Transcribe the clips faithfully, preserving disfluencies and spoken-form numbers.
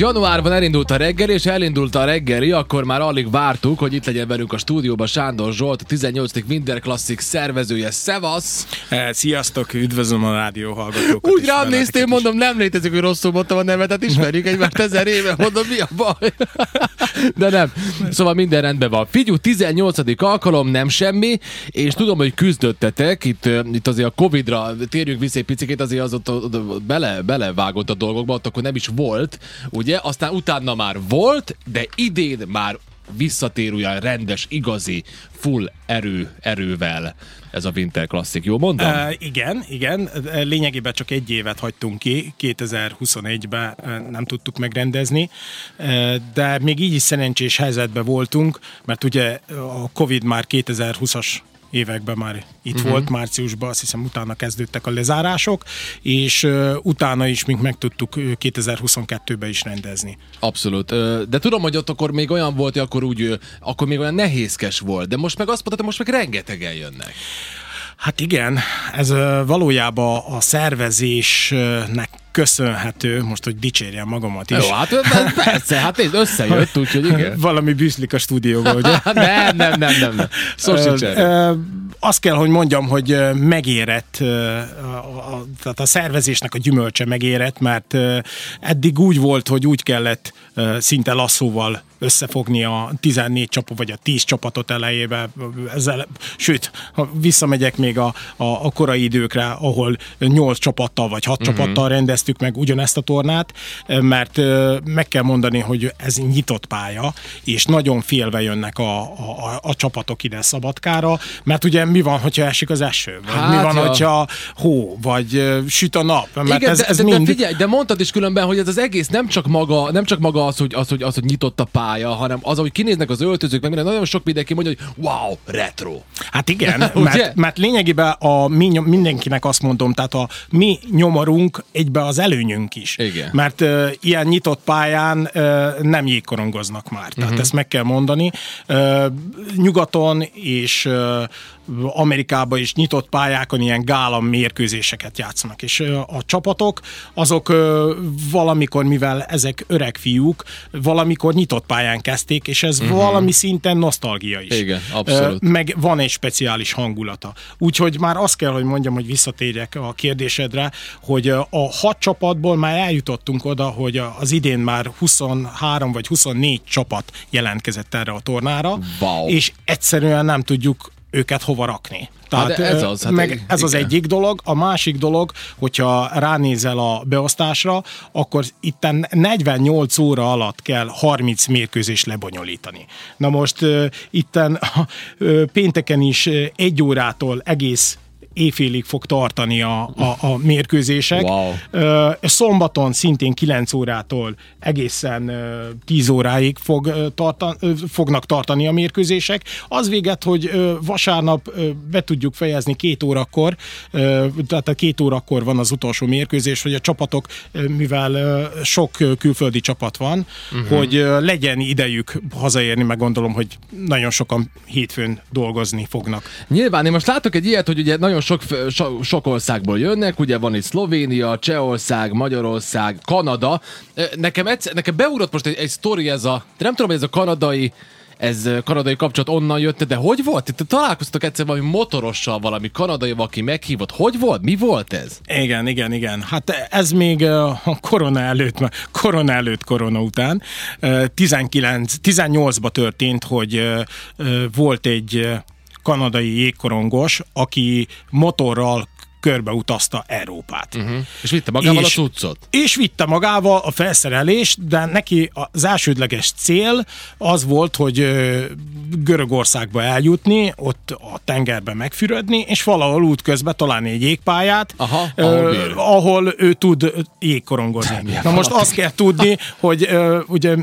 Januárban elindult a reggeli, és elindult a reggeli, akkor már alig vártuk, hogy itt legyen velünk a stúdióban Sándor Zsolt, a tizennyolcadik Winter Classic szervezője. Szevasz! Eh, sziasztok, üdvözlöm a rádió hallgatókat. Úgy rám néztél, mondom, nem létezik, hogy rosszul mondtam a nevet, hát ismerjük egymást ezer éve, mondom, mi a baj? De nem, szóval minden rendben van. Figyú, tizennyolcadik alkalom, nem semmi, és tudom, hogy küzdöttetek, itt, itt azért a Covidra térjünk vissza egy picikét, azért az ott, ott, ott bele, belevágott a dolgokba, ott akkor nem is volt, úgy ugye? Aztán utána már volt, de idén már visszatér ugyan rendes, igazi, full erő, erővel ez a Winter Classic, jól mondom? Uh, igen, igen. Lényegében csak egy évet hagytunk ki, kétezer-huszonegyben nem tudtuk megrendezni, de még így is szerencsés helyzetben voltunk, mert ugye a Covid már kétezer-húszas években már itt uh-huh. volt, márciusban, azt hiszem utána kezdődtek a lezárások, és uh, utána is mink meg tudtuk kétezer-huszonkettőben is rendezni. Abszolút. De tudom, hogy ott akkor még olyan volt, akkor úgy, akkor még olyan nehézkes volt, de most meg azt mondtad, most meg rengetegen jönnek. Hát igen, ez valójában a szervezésnek köszönhető, most, hogy dicsérjem magamat is. Jó, hát persze, hát nézd, összejött, úgyhogy igen. Valami bűszlik a stúdióban, ugye? nem, nem, nem, nem, nem. Szó sincs erről. Azt kell, hogy mondjam, hogy megérett, tehát a szervezésnek a gyümölcse megérett, mert eddig úgy volt, hogy úgy kellett szinte lasszóval összefogni a tizennégy csapat, vagy a tíz csapatot elejébe, ezzel, sőt, ha visszamegyek még a, a, a korai időkre, ahol nyolc csapattal, vagy hat uh-huh. csapattal rendeztük meg ugyanezt a tornát, mert meg kell mondani, hogy ez nyitott pálya, és nagyon félve jönnek a, a, a csapatok ide Szabadkára, mert ugye mi van, hogyha esik az eső? Vagy hát mi van, ja. hogyha hó, vagy süt a nap? Mert igen, ez, ez de, mind... de figyelj, de mondtad is különben, hogy ez az egész nem csak maga, nem csak maga az, hogy, az, hogy, az, hogy nyitott a pálya, hanem az, ahogy kinéznek az öltözők, meg minden, nagyon sok mindenki mondja, hogy wow, retro. Hát igen, mert, mert lényegében a mi, mindenkinek azt mondom, tehát a mi nyomarunk egybe az előnyünk is. Igen. Mert uh, ilyen nyitott pályán uh, nem jégkorongoznak már, tehát uh-huh. ezt meg kell mondani. Uh, nyugaton és uh, Amerikában is nyitott pályákon ilyen gála mérkőzéseket játszanak, és a csapatok azok valamikor, mivel ezek öreg fiúk, valamikor nyitott pályán kezdték, és ez uh-huh. valami szinten nosztalgia is. Igen, abszolút. Meg van egy speciális hangulata. Úgyhogy már azt kell, hogy mondjam, hogy visszatérjek a kérdésedre, hogy a hat csapatból már eljutottunk oda, hogy az idén már huszonhárom vagy huszonnégy csapat jelentkezett erre a tornára, wow. és egyszerűen nem tudjuk őket hova rakni. Tehát hát ez az, hát meg ez igen. az egyik dolog. A másik dolog, hogyha ránézel a beosztásra, akkor itt negyvennyolc óra alatt kell harminc mérkőzést lebonyolítani. Na most uh, itten uh, pénteken is uh, egy órától egész éjfélig fog tartani a, a, a mérkőzések. Wow. Szombaton szintén kilenc órától egészen tíz óráig fog tartan, fognak tartani a mérkőzések. Az véget, hogy vasárnap be tudjuk fejezni két órakor, tehát két órakor van az utolsó mérkőzés, hogy a csapatok, mivel sok külföldi csapat van, uh-huh. hogy legyen idejük hazaérni, meg gondolom, hogy nagyon sokan hétfőn dolgozni fognak. Nyilván, én most látok egy ilyet, hogy ugye nagyon Sok, so, sok országból jönnek, ugye van itt Szlovénia, Csehország, Magyarország, Kanada. Nekem, egyszer, nekem beugrott most egy, egy sztori ez a, nem tudom, hogy ez a kanadai, ez kanadai kapcsolat onnan jött, de hogy volt? Itt találkoztatok egyszer valami motorossal, valami kanadai, aki meghívott. Hogy volt? Mi volt ez? Igen, igen, igen. Hát ez még a korona előtt, korona előtt, korona után. tizenkilenc, tizennyolcban történt, hogy volt egy kanadai jégkorongos, aki motorral körbeutazta Európát. Uh-huh. És vitte magával és, a cuccot? És vitte magával a felszerelést, de neki az elsődleges cél az volt, hogy Görögországba eljutni, ott a tengerben megfürödni, és valahol útközben találni egy jégpályát, Aha, ahol, eh, ahol ő tud jégkorongozni. Na most azt kell tudni, hogy eh, ugye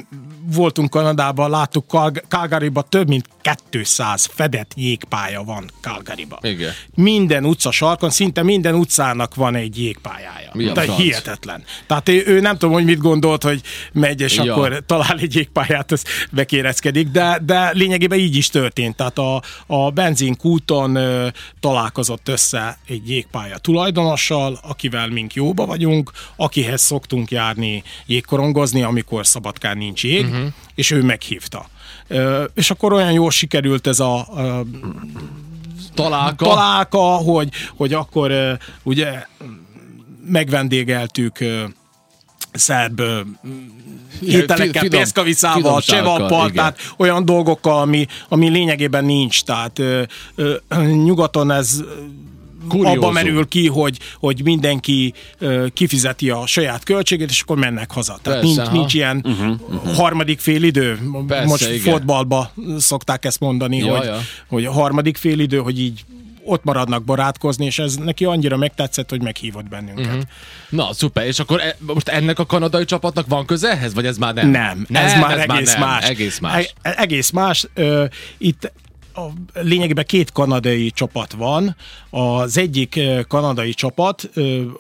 voltunk Kanadában, láttuk Calg- Calgaryban több mint kétszáz fedett jégpálya van Calgaryban. Igen. Minden utca sarkon, szinte minden utcának van egy jégpályája. Tehát hihetetlen. Tehát ő, ő nem tudom, hogy mit gondolt, hogy megy, és ja. akkor talál egy jégpályát, ez bekéreckedik, de, de lényegében így is történt. Tehát a, a benzinkúton ö, találkozott össze egy jégpálya tulajdonossal, akivel mink jóba vagyunk, akihez szoktunk járni jégkorongozni, amikor Szabadkán nincs jég, uh-huh. és ő meghívta. Ö, és akkor olyan jól sikerült ez a... Ö, találka, találka hogy, hogy akkor ö, ugye megvendégeltük ö, szerb ételekkel, peszkavicával, csevappal, tehát olyan dolgokkal, ami, ami lényegében nincs. Tehát ö, ö, nyugaton ez kuriózó. Abba merül ki, hogy, hogy mindenki ö, kifizeti a saját költségét, és akkor mennek haza. Tehát persze, nincs, nincs ilyen uh-huh, uh-huh. harmadik fél idő. Persze, most igen. Fotballba szokták ezt mondani, ja, hogy, ja. hogy a harmadik fél idő, hogy így ott maradnak barátkozni, és ez neki annyira megtetszett, hogy meghívott bennünket. Mm-hmm. Na, szuper. És akkor e, most ennek a kanadai csapatnak van köze ehhez, vagy ez már nem? Nem, nem ez már ez egész már nem. más. Egész más. E, egész más. Ö, itt a, lényegében két kanadai csapat van. Az egyik kanadai csapat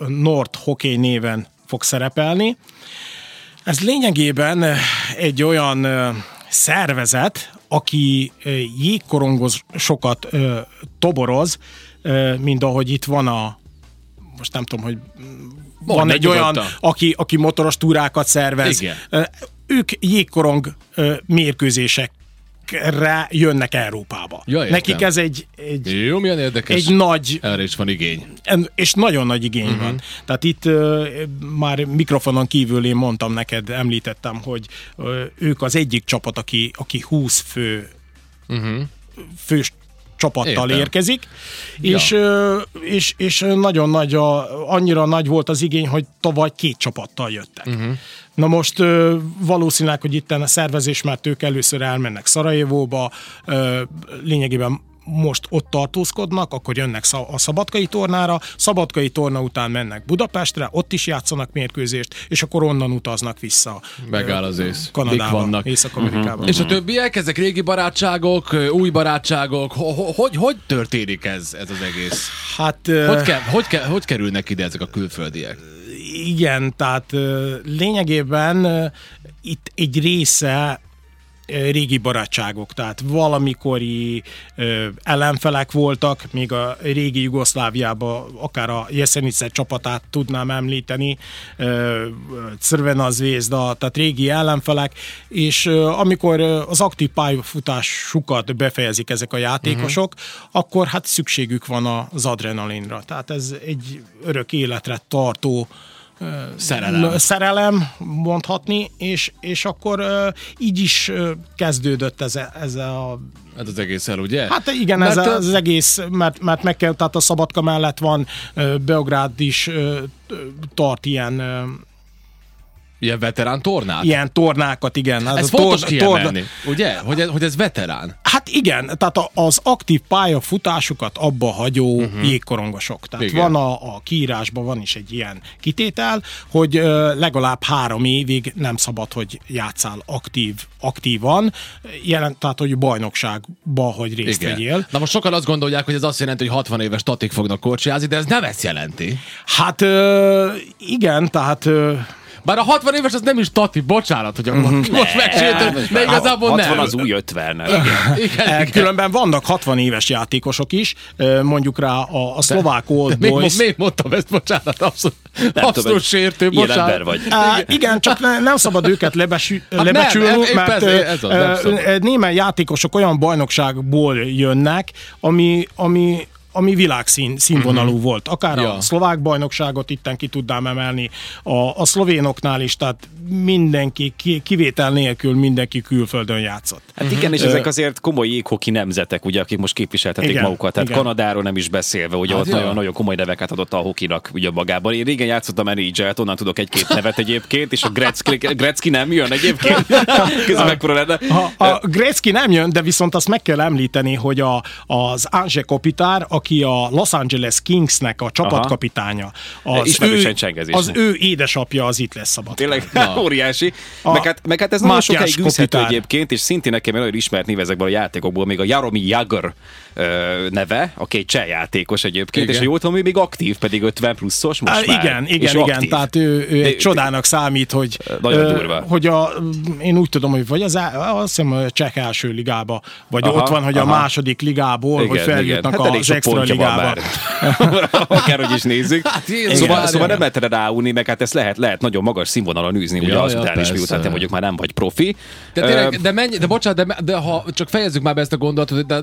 North Hockey néven fog szerepelni. Ez lényegében egy olyan szervezet, aki jégkorongosokat ö, toboroz, ö, mint ahogy itt van a, most nem tudom, hogy van, van egy olyan, aki, aki motoros túrákat szervez. Igen. Ők jégkorong ö, mérkőzésekre jönnek Európába. Ja, nekik ez egy, egy, jó, milyen érdekes. Egy nagy... Erre is van igény. És nagyon nagy igény uh-huh. van. Tehát itt ö, már mikrofonon kívül én mondtam neked, említettem, hogy ö, ők az egyik csapat, aki, aki húsz fő uh-huh. fős csapattal Értem. érkezik, ja. és, és, és nagyon nagy, a, annyira nagy volt az igény, hogy tavaly két csapattal jöttek. Uh-huh. Na most valószínűleg, hogy itten a szervezés, mert ők először elmennek Szarajevóba, lényegében most ott tartózkodnak, akkor jönnek a szabadkai tornára, szabadkai torna után mennek Budapestre, ott is játszanak mérkőzést, és akkor onnan utaznak vissza. Megáll az ész. Kanadába, Észak-Amerikában. Uh-huh. És a többiek, ezek régi barátságok, új barátságok, hogy, hogy történik ez, ez az egész? Hát... Hogy, ke, hogy, ke, hogy kerülnek ide ezek a külföldiek? Igen, tehát lényegében itt egy része régi barátságok, tehát valamikori ö, ellenfelek voltak, még a régi Jugoszláviában akár a Jesenice csapatát tudnám említeni, Cservená Zvezda, tehát régi ellenfelek, és ö, amikor az aktív pályafutásukat befejezik ezek a játékosok, uh-huh. akkor hát szükségük van az adrenalinra, tehát ez egy örök életre tartó Szerelem. Szerelem, mondhatni, és, és akkor uh, így is uh, kezdődött ez a... Ez a... Hát az egész el, ugye? Hát igen, mert ez a, az egész, mert, mert meg kell, tehát a Szabadka mellett van, uh, Beograd is uh, tart ilyen... Uh, ilyen veterán tornát? Ilyen tornákat, igen. Ez, ez fontos tor- kiemelni, torna... ugye? Hogy ez, hogy ez veterán. Hát igen, tehát az aktív pályafutásukat abba hagyó uh-huh. jégkorongosok. Tehát igen. van a, a kiírásban van is egy ilyen kitétel, hogy ö, legalább három évig nem szabad, hogy játszál aktív, aktívan. Jelent, tehát, hogy bajnokságba, hogy részt igen. vegyél. Na most sokan azt gondolják, hogy ez azt jelenti, hogy hatvan éves tatik fognak korcsiázni, de ez nem ezt jelenti. Hát ö, igen, tehát... Ö, bár a hatvan éves az nem is tati, bocsánat, hogy mm-hmm. most megsértődött, de igazából hatvan nem. hatvan az új ötven. Különben vannak hatvan éves játékosok is, mondjuk rá a, a szlovák de, Old Boys. Még mondtam ezt, bocsánat, abszolút, abszolút sértő, bocsánat. Ilyen vagy. É, igen, csak nem szabad őket lebesü, hát lebecsülnünk, mert ez, ez az, némely játékosok olyan bajnokságból jönnek, ami... ami ami világszín színvonalú uh-huh. volt. Akár ja. a szlovák bajnokságot itten ki tudnám emelni, a, a szlovénoknál is, tehát mindenki, ki, kivétel nélkül mindenki külföldön játszott. Hát igen, uh-huh. és ezek azért komoly jéghoki nemzetek, ugye, akik most képviseltetik igen, magukat. Tehát igen. Kanadáról nem is beszélve, ugye hát ott nagyon-nagyon komoly neveket adott a hokinak ugye magában. Én régen játszottam en há el-t, onnan tudok egy-két nevet egyébként, és a Gretzky, Gretzky nem jön egyébként. a, a Gretzky nem jön, de viszont azt meg kell említeni, hogy a, az Anže Kopitar, aki a Los Angeles Kingsnek a csapatkapitánya. Az ő, az ő édesapja az itt lesz Szabadkán. Tényleg, na. Óriási. Meg hát, meg hát ez nagyon sokáig gűzhető egyébként, és szintén nekem nagyon ismert név ezekből a játékokból, még a Jaromir Jagr neve, aki egy cseh játékos egyébként, igen. És a jól tudom, még aktív, pedig ötven pluszos most Á, már. Igen, igen, igen. Aktív. Tehát ő, ő egy csodának számít, hogy, ö, hogy a, én úgy tudom, hogy vagy az, azt hiszem a cseh első ligába, vagy aha, ott van, hogy aha. a második ligából, igen, hogy feljutnak hát az extra ligába. Akárhogy is nézzük. Hát, szóval, szóval nem lehet ráulni, meg hát ezt lehet, lehet nagyon magas színvonalon űzni, ja, ugye ja, az után is, miután te mondjuk már nem vagy profi. De, tényleg, de, menj, de bocsánat, de, de ha csak fejezzük már be ezt a gondolatot, de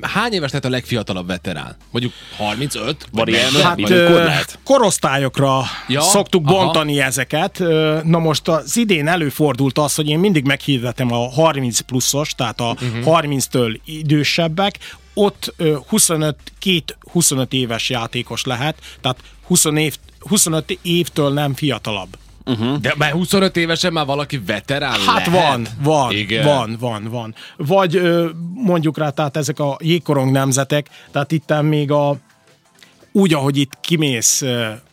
hány éves lett a legfiatalabb veterán? Mondjuk harmincöt? Van ilyen, hát, hát korosztályokra ja, szoktuk aha. bontani ezeket. Na most az idén előfordult az, hogy én mindig meghirdetem a harminc pluszos, tehát a uh-huh. harminctől idősebbek, ott huszonöt, két huszonöt éves játékos lehet, tehát húsz év, huszonöt évtől nem fiatalabb. Uh-huh. De már huszonöt évesen már valaki veterán hát lehet? Hát van, van, igen. van, van, van. Vagy mondjuk rá, tehát ezek a jégkorong nemzetek, tehát itten még a úgy, ahogy itt kimész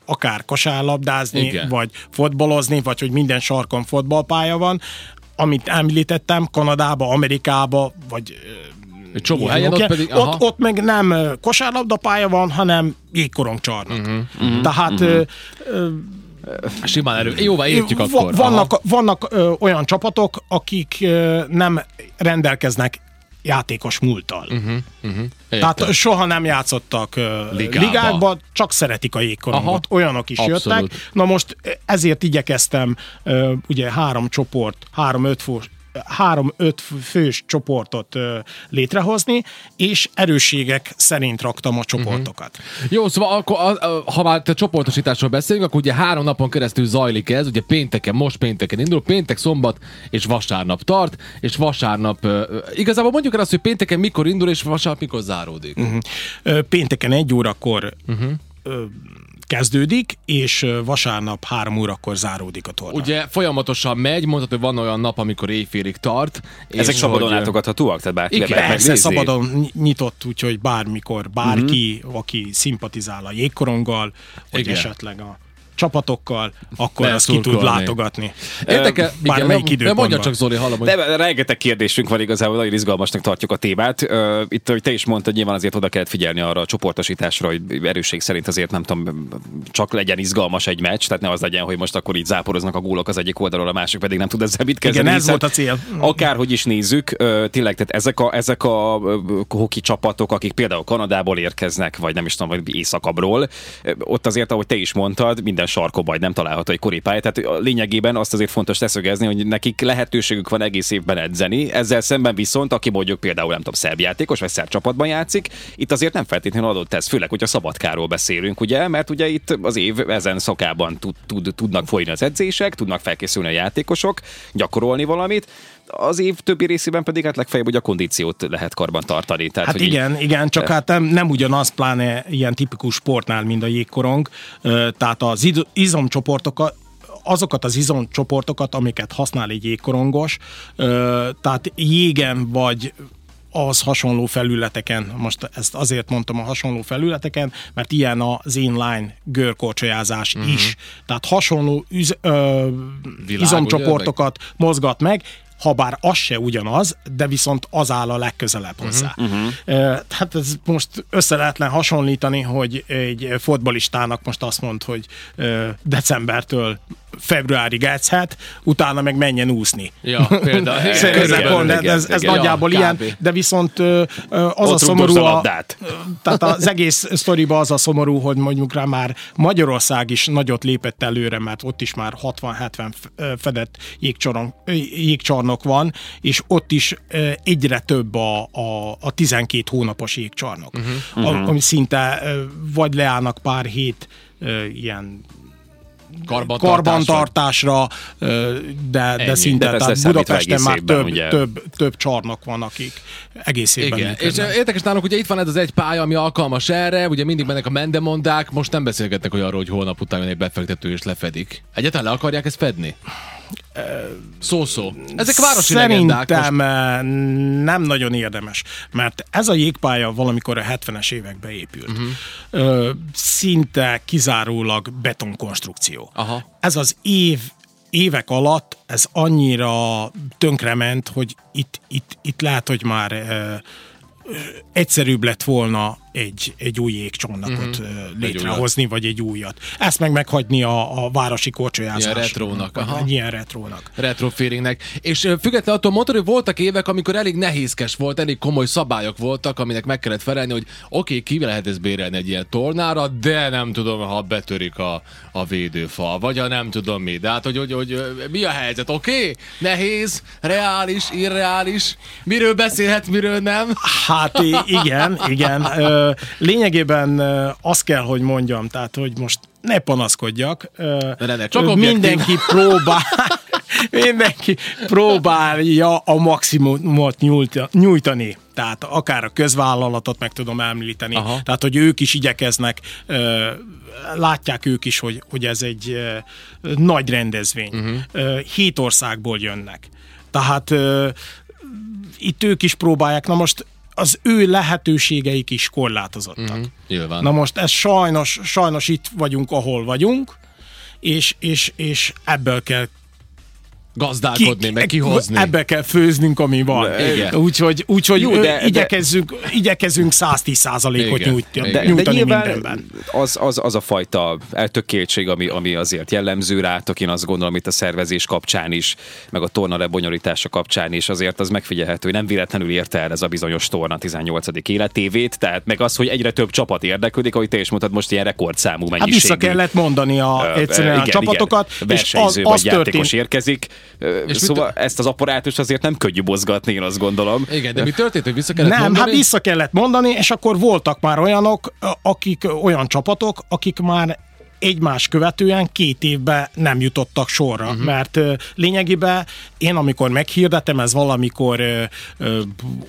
akár kosárlabdázni, igen. vagy fotbalozni, vagy hogy minden sarkon fotballpálya van, amit említettem, Kanadába, Amerikába, vagy csomó helyen, ott, pedig, ott, ott meg nem kosárlabdapálya van, hanem jégkorongcsarnok. Uh-huh, uh-huh, Tehát uh-huh. Ö, ö, simán erő. Jóvá, értjük akkor. Vannak, vannak ö, olyan csapatok, akik ö, nem rendelkeznek játékos múlttal. Uh-huh, uh-huh. Tehát soha nem játszottak uh, ligába. ligákba, csak szeretik a jégkorongot. Olyanok is abszolút. Jöttek. Na most ezért igyekeztem uh, ugye három csoport, három-öt fós három-öt fős csoportot ö, létrehozni, és erősségek szerint raktam a csoportokat. Uh-huh. Jó, szóval akkor, a, a, ha már te csoportosításról beszélünk, akkor ugye három napon keresztül zajlik ez, ugye pénteken, most pénteken indul, péntek, szombat és vasárnap tart, és vasárnap, ö, igazából mondjuk el azt, hogy pénteken mikor indul, és vasárnap mikor záródik. Uh-huh. Pénteken egy órakor uh-huh. ö, kezdődik, és vasárnap három órakor záródik a torna. Ugye folyamatosan megy, mondhatod, hogy van olyan nap, amikor éjfélig tart. Ezek szabadon látogathatóak? Tehát bárki igen, persze, szabadon nyitott, úgyhogy bármikor bárki, mm-hmm. aki szimpatizál a jégkoronggal, vagy igen. esetleg a csapatokkal, akkor ne, ezt ki tud látogatni. Érdekel, bármelyik időpontban. Mondja csak, Zoli, hallom, hogy... De rengeteg kérdésünk van igazából, nagyon izgalmasnak tartjuk a témát. Itt, hogy te is mondtad, nyilván azért oda kellett figyelni arra a csoportosításra, hogy erősség szerint azért nem tudom, csak legyen izgalmas egy meccs, tehát ne az legyen, hogy most akkor így záporoznak a gólok az egyik oldalról, a másik pedig nem tud ezzel mit kezdeni. Igen, ez volt a cél. Akárhogy is nézzük, tényleg, tehát ezek a, ezek a hoki csapatok, akik például Kanadából érkeznek, vagy nem is tudom, vagy északabbról, ott azért, ahogy te is mondtad, minden sarkon majd nem található egy koripály. Tehát lényegében azt azért fontos leszögezni, hogy nekik lehetőségük van egész évben edzeni. Ezzel szemben viszont, aki mondjuk például nem tudom, szerb játékos, vagy szerb csapatban játszik, itt azért nem feltétlenül adott ez, főleg, hogyha Szabadkáról beszélünk, ugye, mert ugye itt az év ezen szakában tud, tud, tudnak folyni az edzések, tudnak felkészülni a játékosok, gyakorolni valamit. Az év többi részében pedig hát legfeljebb, hogy a kondíciót lehet karban tartani. Tehát, hát igen, így... igen, csak hát nem, nem ugyanaz, pláne ilyen tipikus sportnál, mint a jégkorong. Tehát az izomcsoportokat, azokat az izomcsoportokat, amiket használ egy jégkorongos, tehát jégen vagy az hasonló felületeken, most ezt azért mondtam a hasonló felületeken, mert ilyen az inline görkorcsolyázás uh-huh. is. Tehát hasonló üz, ö, Világ, izomcsoportokat ugye? Mozgat meg, habár az se ugyanaz, de viszont az áll a legközelebb hozzá. Uh-huh, uh-huh. Hát ez most össze lehetlen hasonlítani, hogy egy fotbalistának most azt mond, hogy decembertől februárig edzhet, utána meg menjen úszni. Ja, például. ez ez igen, nagyjából ja, ilyen, kb. De viszont az a szomorú, a, tehát az egész sztoriba az a szomorú, hogy mondjuk rá már Magyarország is nagyot lépett előre, mert ott is már hatvan-hetven fedett jégcsorong, jégcsarnok van, és ott is egyre több a, a, a tizenkét hónapos jégcsarnok, uh-huh. a, ami szinte vagy leállnak pár hét ilyen karbantartásra, de, de szinte, tehát Budapesten már több, több, több csarnok van, akik egész évben igen. És érdekes nálunk, ugye itt van ez az egy pálya, ami alkalmas erre, ugye mindig mennek a mendemondák, most nem beszélgetnek olyanról, hogy holnap után egy befektető és lefedik. Egyáltalán le akarják ezt fedni? Szó-szó. Ezek városi legendák. Szerintem nem nagyon érdemes, mert ez a jégpálya valamikor a hetvenes években épült. Uh-huh. Szinte kizárólag betonkonstrukció. Aha. Ez az év, évek alatt ez annyira tönkrement, hogy itt, itt, itt lehet, hogy már egyszerűbb lett volna egy, egy új jégcsónakot mm-hmm. létrehozni, egy vagy egy újat. Ezt meg meghagyni a, a városi korcsolyázásnak. Ilyen retrónak. Aha. Ilyen retrónak. Retrofeelingnek. És függetlenül attól mondtad, hogy voltak évek, amikor elég nehézkes volt, elég komoly szabályok voltak, aminek meg kellett felelni, hogy oké, ki lehet ezt bérelni egy ilyen tornára, de nem tudom, ha betörik a, a védőfal, vagy a nem tudom mi. De hát, hogy, hogy, hogy mi a helyzet, oké? Nehéz, reális, irreális. Miről beszélhet, miről nem? Hát igen, igen. Lényegében azt kell, hogy mondjam, tehát, hogy most ne panaszkodjak. Ne, ne, csak mindenki próbál, mindenki próbálja a maximumot nyújtani. Tehát akár a közvállalatot meg tudom említeni. Aha. Tehát, hogy ők is igyekeznek, látják ők is, hogy, hogy ez egy nagy rendezvény. Uh-huh. Hét országból jönnek. Tehát itt ők is próbálják. Na most az ő lehetőségeik is korlátozottak. Mm-hmm, Na most ez sajnos, sajnos itt vagyunk, ahol vagyunk, és, és, és ebből kell gazdálkodni, ki, meg kihozni. Ebből kell főznünk, ami van. Úgyhogy úgy, igyekezzünk, igyekezzünk száztíz százalékot nyújtani, de, nyújtani de mindenben. Az, az, az a fajta eltökéltség, ami, ami azért jellemző rátok, én azt gondolom, itt a szervezés kapcsán is, meg a torna lebonyolítása kapcsán is, azért az megfigyelhető, hogy nem véletlenül érte el ez a bizonyos torna tizennyolcadik életévét, tehát meg az, hogy egyre több csapat érdeklődik, ahogy te is mondtad, most ilyen rekordszámú mennyiségű. Hát vissza kellett mondani a, egyszerűen igen, a csapatokat, igen, és az, az játékos érkezik. És szóval tör... ezt az apparátust azért nem könnyű mozgatni, én azt gondolom. Igen, de mi történt, hogy vissza kellett nem, mondani? Nem, hát vissza kellett mondani, és akkor voltak már olyanok, akik, olyan csapatok, akik már egymás követően két évben nem jutottak sorra, uh-huh. mert lényegében én amikor meghirdetem, ez valamikor ö, ö,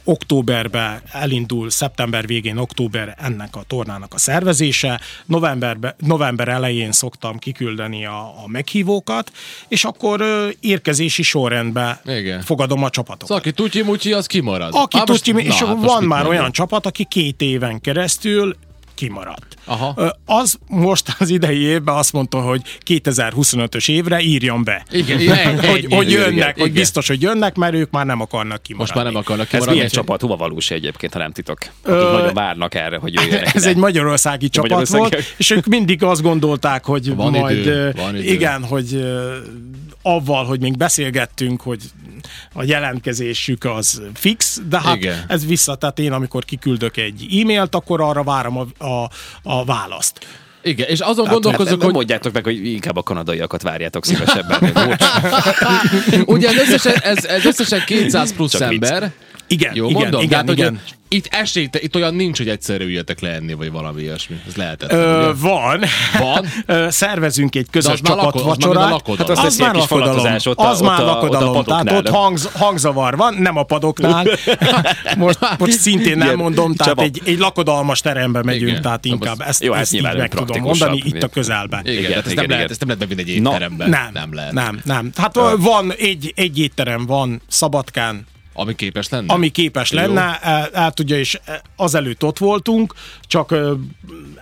októberben elindul, szeptember végén, október ennek a tornának a szervezése, novemberbe, november elején szoktam kiküldeni a, a meghívókat, és akkor ö, érkezési sorrendben igen. fogadom a csapatokat. Szóval aki tutyi mutyi, az kimarad. Aki Há, tutyi, most, és na, hát van már olyan csapat, aki két éven keresztül kimaradt. Aha. Az most az idei évben azt mondta, hogy kétezer-huszonötös évre írjon be. Igen, igen, hogy, igen, hogy jönnek, igen, hogy igen. Biztos, hogy jönnek, mert ők már nem akarnak kimaradni. Most már nem akarnak kimaradni. Ez milyen csapat? Hova valós egyébként, ha nem titok? Ö... Nagyon várnak erre, hogy jöjjenek. Ez ide. Egy magyarországi csapat magyarországi... volt, és ők mindig azt gondolták, hogy van majd idő, van idő. Igen, hogy avval, hogy még beszélgettünk, hogy a jelentkezésük az fix, de hát igen. ez vissza, tehát én amikor kiküldök egy e-mailt, akkor arra várom a, a, a választ. Igen, és azon hát, gondolkozok, hát, hogy... Nem mondjátok meg, hogy inkább a kanadaiakat várjátok szívesebben. Ugye ez összesen, ez, ez összesen kétszáz plusz csak ember. Vicc. Igen, jó, igen, mondom? Igen, hát, igen. Itt esélyt, itt olyan nincs, hogy egyszerre üljetek leenni, vagy valami ilyesmi. Ez lehetetlen. Ö, van. Van? Szervezünk egy közös csapatvacsorát. Hát az, az már lakodalom. Ott a, az ott már a, lakodalom. Ott tehát ott hangz, hangzavar van, nem a padoknál. Most, most szintén nem mondom, tehát egy, egy lakodalmas terembe megyünk, igen. tehát inkább ezt, jó, ezt így meg tudom mondani, itt a közelben. Igen, igen, ezt, igen, nem lehet, ezt nem lehet megvinni egy étteremben. Nem, nem lehet. Nem, nem. Hát van, egy étterem van Szabadkán, ami képes lenne? Ami képes lenne, hát ugye is azelőtt ott voltunk, csak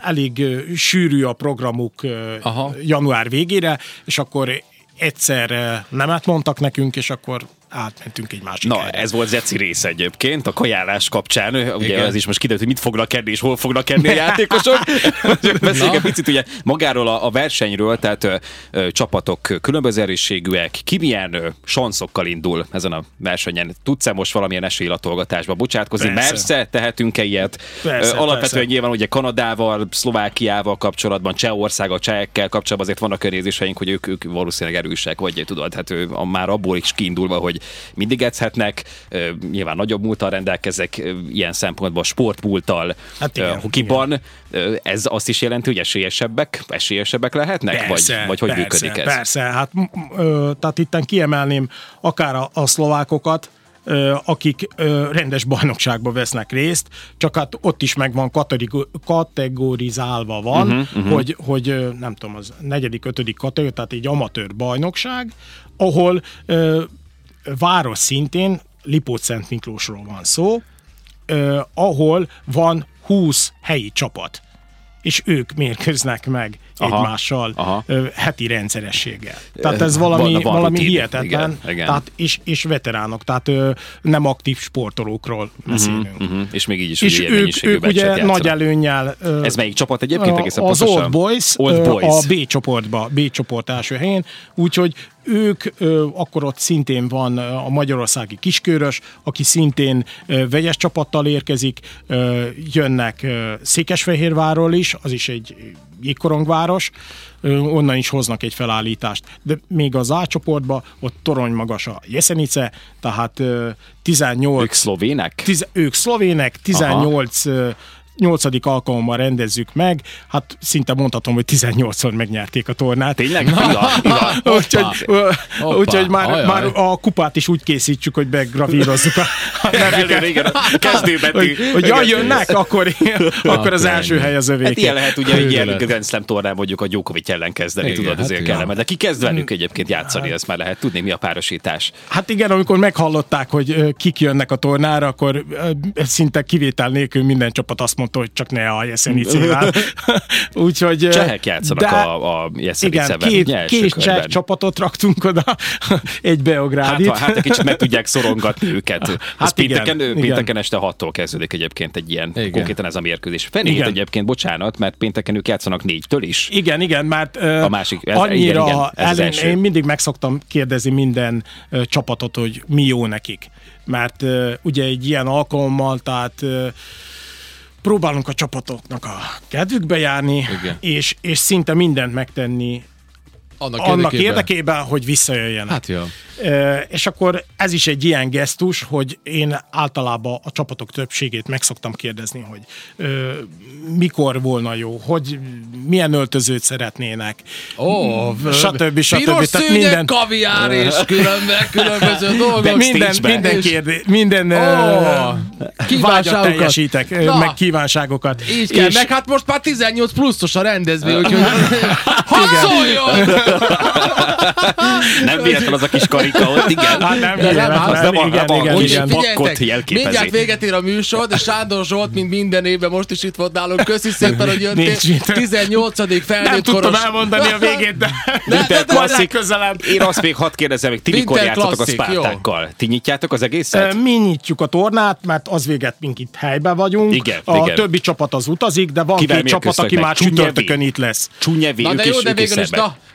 elég sűrű a programuk aha. január végére, és akkor egyszer nemet mondtak nekünk, és akkor átmentünk egy másik Na, helyre. Ez volt Zeci rész egyébként, a kajálás kapcsán. Ugye az is most kiderült, hogy mit fognak enni, és hol fognak enni a játékosok. Beszéljük egy picit ugye magáról a, a versenyről, tehát ö, ö, csapatok különböző erősségűek. Ki milyen ö, sanszokkal indul ezen a versenyen? Tudsz-e most valamilyen esélylatolgatásba bocsátkozni? Persze. Mersze? Tehetünk-e ilyet? Persze, ö, alapvetően persze. Nyilván ugye Kanadával, Szlovákiával kapcsolatban, Csehországgal, csehekkel kapcsolatban azért vannak önérzéseink, hogy ők, ők valószínűleg erősek, vagy tudod, hát ő, már abból is kiindulva, hogy mindig edzhetnek, nyilván nagyobb múltal rendelkezek, ilyen szempontból sportmúltal hát hokiban. Ez azt is jelenti, hogy esélyesebbek, esélyesebbek lehetnek? Persze, vagy, vagy hogy persze, működik ez? Persze, hát ö, tehát itten kiemelném akár a, a szlovákokat, akik rendes bajnokságban vesznek részt, csak hát ott is meg van kategorizálva van, uh-huh, uh-huh. Hogy, hogy nem tudom, az negyedik, ötödik kategória, tehát egy amatőr bajnokság, ahol város szintén Lipót-Szent Miklósról van szó, ahol van húsz helyi csapat, és ők mérkőznek meg aha, egymással aha. heti rendszerességgel. Tehát ez valami, van, van valami hihetetlen, igen, igen. Tehát és, és veteránok, tehát nem aktív sportolókról beszélünk. Uh-huh, uh-huh. És még így is és ők, ők ugye nagy előnnyel... Ez melyik csapat egyébként egészen az pontosan? Az Old Boys, Old Boys. A B csoportba, B csoport első helyén, úgyhogy ők akkor ott szintén van a magyarországi Kiskőrös, aki szintén vegyes csapattal érkezik, jönnek Székesfehérvárról is, az is egy jégkorongváros, onnan is hoznak egy felállítást. De még az A csoportban ott torony magas a Jesenice, tehát tizennyolc... Ők szlovének? Tiz, ők szlovének, tizennyolc... Aha. nyolcadik alkalommal rendezzük meg, hát szinte mondhatom, hogy tizennyolcszor megnyerték a tornát. Tényleg? Úgyhogy úgy, már, ajaj, már a kupát is úgy készítjük, hogy begravírozzuk a nevüket. Kezdőbetű. Hogy jaj, jönnek, akkor, akkor az első hely az övéke. Hát ilyen lehet ugye egy ilyen Grand Slam tornán mondjuk a Djokovic ellen kezdeni, igen, tudod, azért hát kellene. De ki kezd velünk egyébként játszani, ezt már lehet tudni, mi a párosítás. Hát igen, amikor meghallották, hogy kik jönnek a tornára, akkor szinte kivétel nélkül minden csapat azt mondta, hogy csak ne a Jesenicével. Úgyhogy... Csehek játszanak de, a, a Jesenicében. Igen, két, két cseh csapatot raktunk oda, egy Beográdit. Hát, hát egy kicsit meg tudják szorongatni őket. Hát pénteken, igen, pénteken igen. este hattól kezdődik egyébként egy ilyen, igen. konkrétan ez a mérkőzés. Fenét egyébként, bocsánat, mert pénteken ők játszanak négytől is. Igen, igen, mert uh, a másik, ez, annyira igen, igen, ez ellen, én mindig meg szoktam kérdezni minden uh, csapatot, hogy mi jó nekik. Mert uh, ugye egy ilyen alkalommal, tehát uh, próbálunk a csapatoknak a kedvükbe járni, és, és szinte mindent megtenni annak, annak érdekében. érdekében, hogy visszajöjjenek. Hát jó. E, és akkor ez is egy ilyen gesztus, hogy én általában a csapatok többségét meg szoktam kérdezni, hogy e, mikor volna jó, hogy milyen öltözőt szeretnének, oh, stb. stb. Piros szőnyeg, minden... kaviár és különbe, különböző dolgok. Minden, minden kérdés, minden oh, vágyat teljesítek, na, meg kívánságokat. Így kell, és... meg hát most már tizennyolc pluszos a rendezvény, úgyhogy haszoljon! Nem véletlen az a kis karika ott, igen. Hát nem véletlen. Bakkot jelképezi. Mindjárt véget ér a műsor, de Sándor Zsolt, mint minden évben most is itt volt nálunk. Köszi szépen, hogy jöttél. tizennyolcadik felnőttkoros. Nem tudtam elmondani a végét, de Winter Classic. Én azt még hadd kérdezem, hogy ti mikor játszatok a Spartakkal? Ti nyitjátok az egészet? Mi nyitjuk a tornát, mert az véget mink itt helyben vagyunk. A többi csapat az utazik, de van két csapat, aki már csütörtökön itt lesz.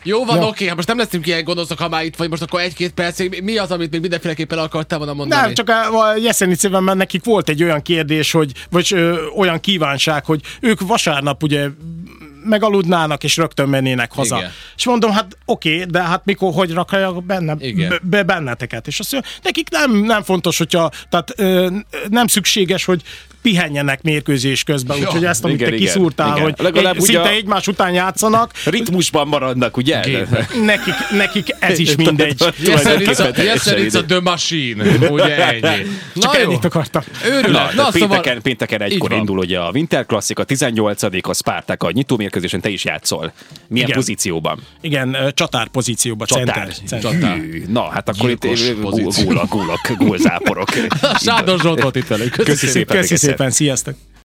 Jó van, ja. oké, hát most nem leszünk ilyen gonoszok, ha már itt vagy, most akkor egy-két percig. Mi az, amit még mindenféleképpen akartál volna mondani? Nem, csak a, a Jesenicében, mert nekik volt egy olyan kérdés, hogy, vagy ö, olyan kívánság, hogy ők vasárnap ugye megaludnának, és rögtön mennének haza. Igen. És mondom, hát oké, de hát mikor, hogy rakjak benne, be benneteket? És azt mondja, nekik nem, nem fontos, hogyha, tehát ö, nem szükséges, hogy pihenjenek mérkőzés közben, úgyhogy ezt, amit igen, te kiszúrtál, igen, hogy egy, szinte egymás után játszanak. Ritmusban maradnak, ugye? Nekik, nekik ez is mindegy. Jesenice the machine, ugye ennyi. Csak ennyit akartam. Őrület. Na, pénteken, pénteken egykor indul ugye a Winter Classic, a tizennyolcadik a Spartak, a nyitómérkőzésen te is játszol. Milyen igen. pozícióban? Igen, csatár pozícióban. Csatár. Center. Na, hát akkor itt gólak, gólak, gólzáporok. Sándor Zsoltot itt velük. Köszi szépen. Szépen, sziasztok!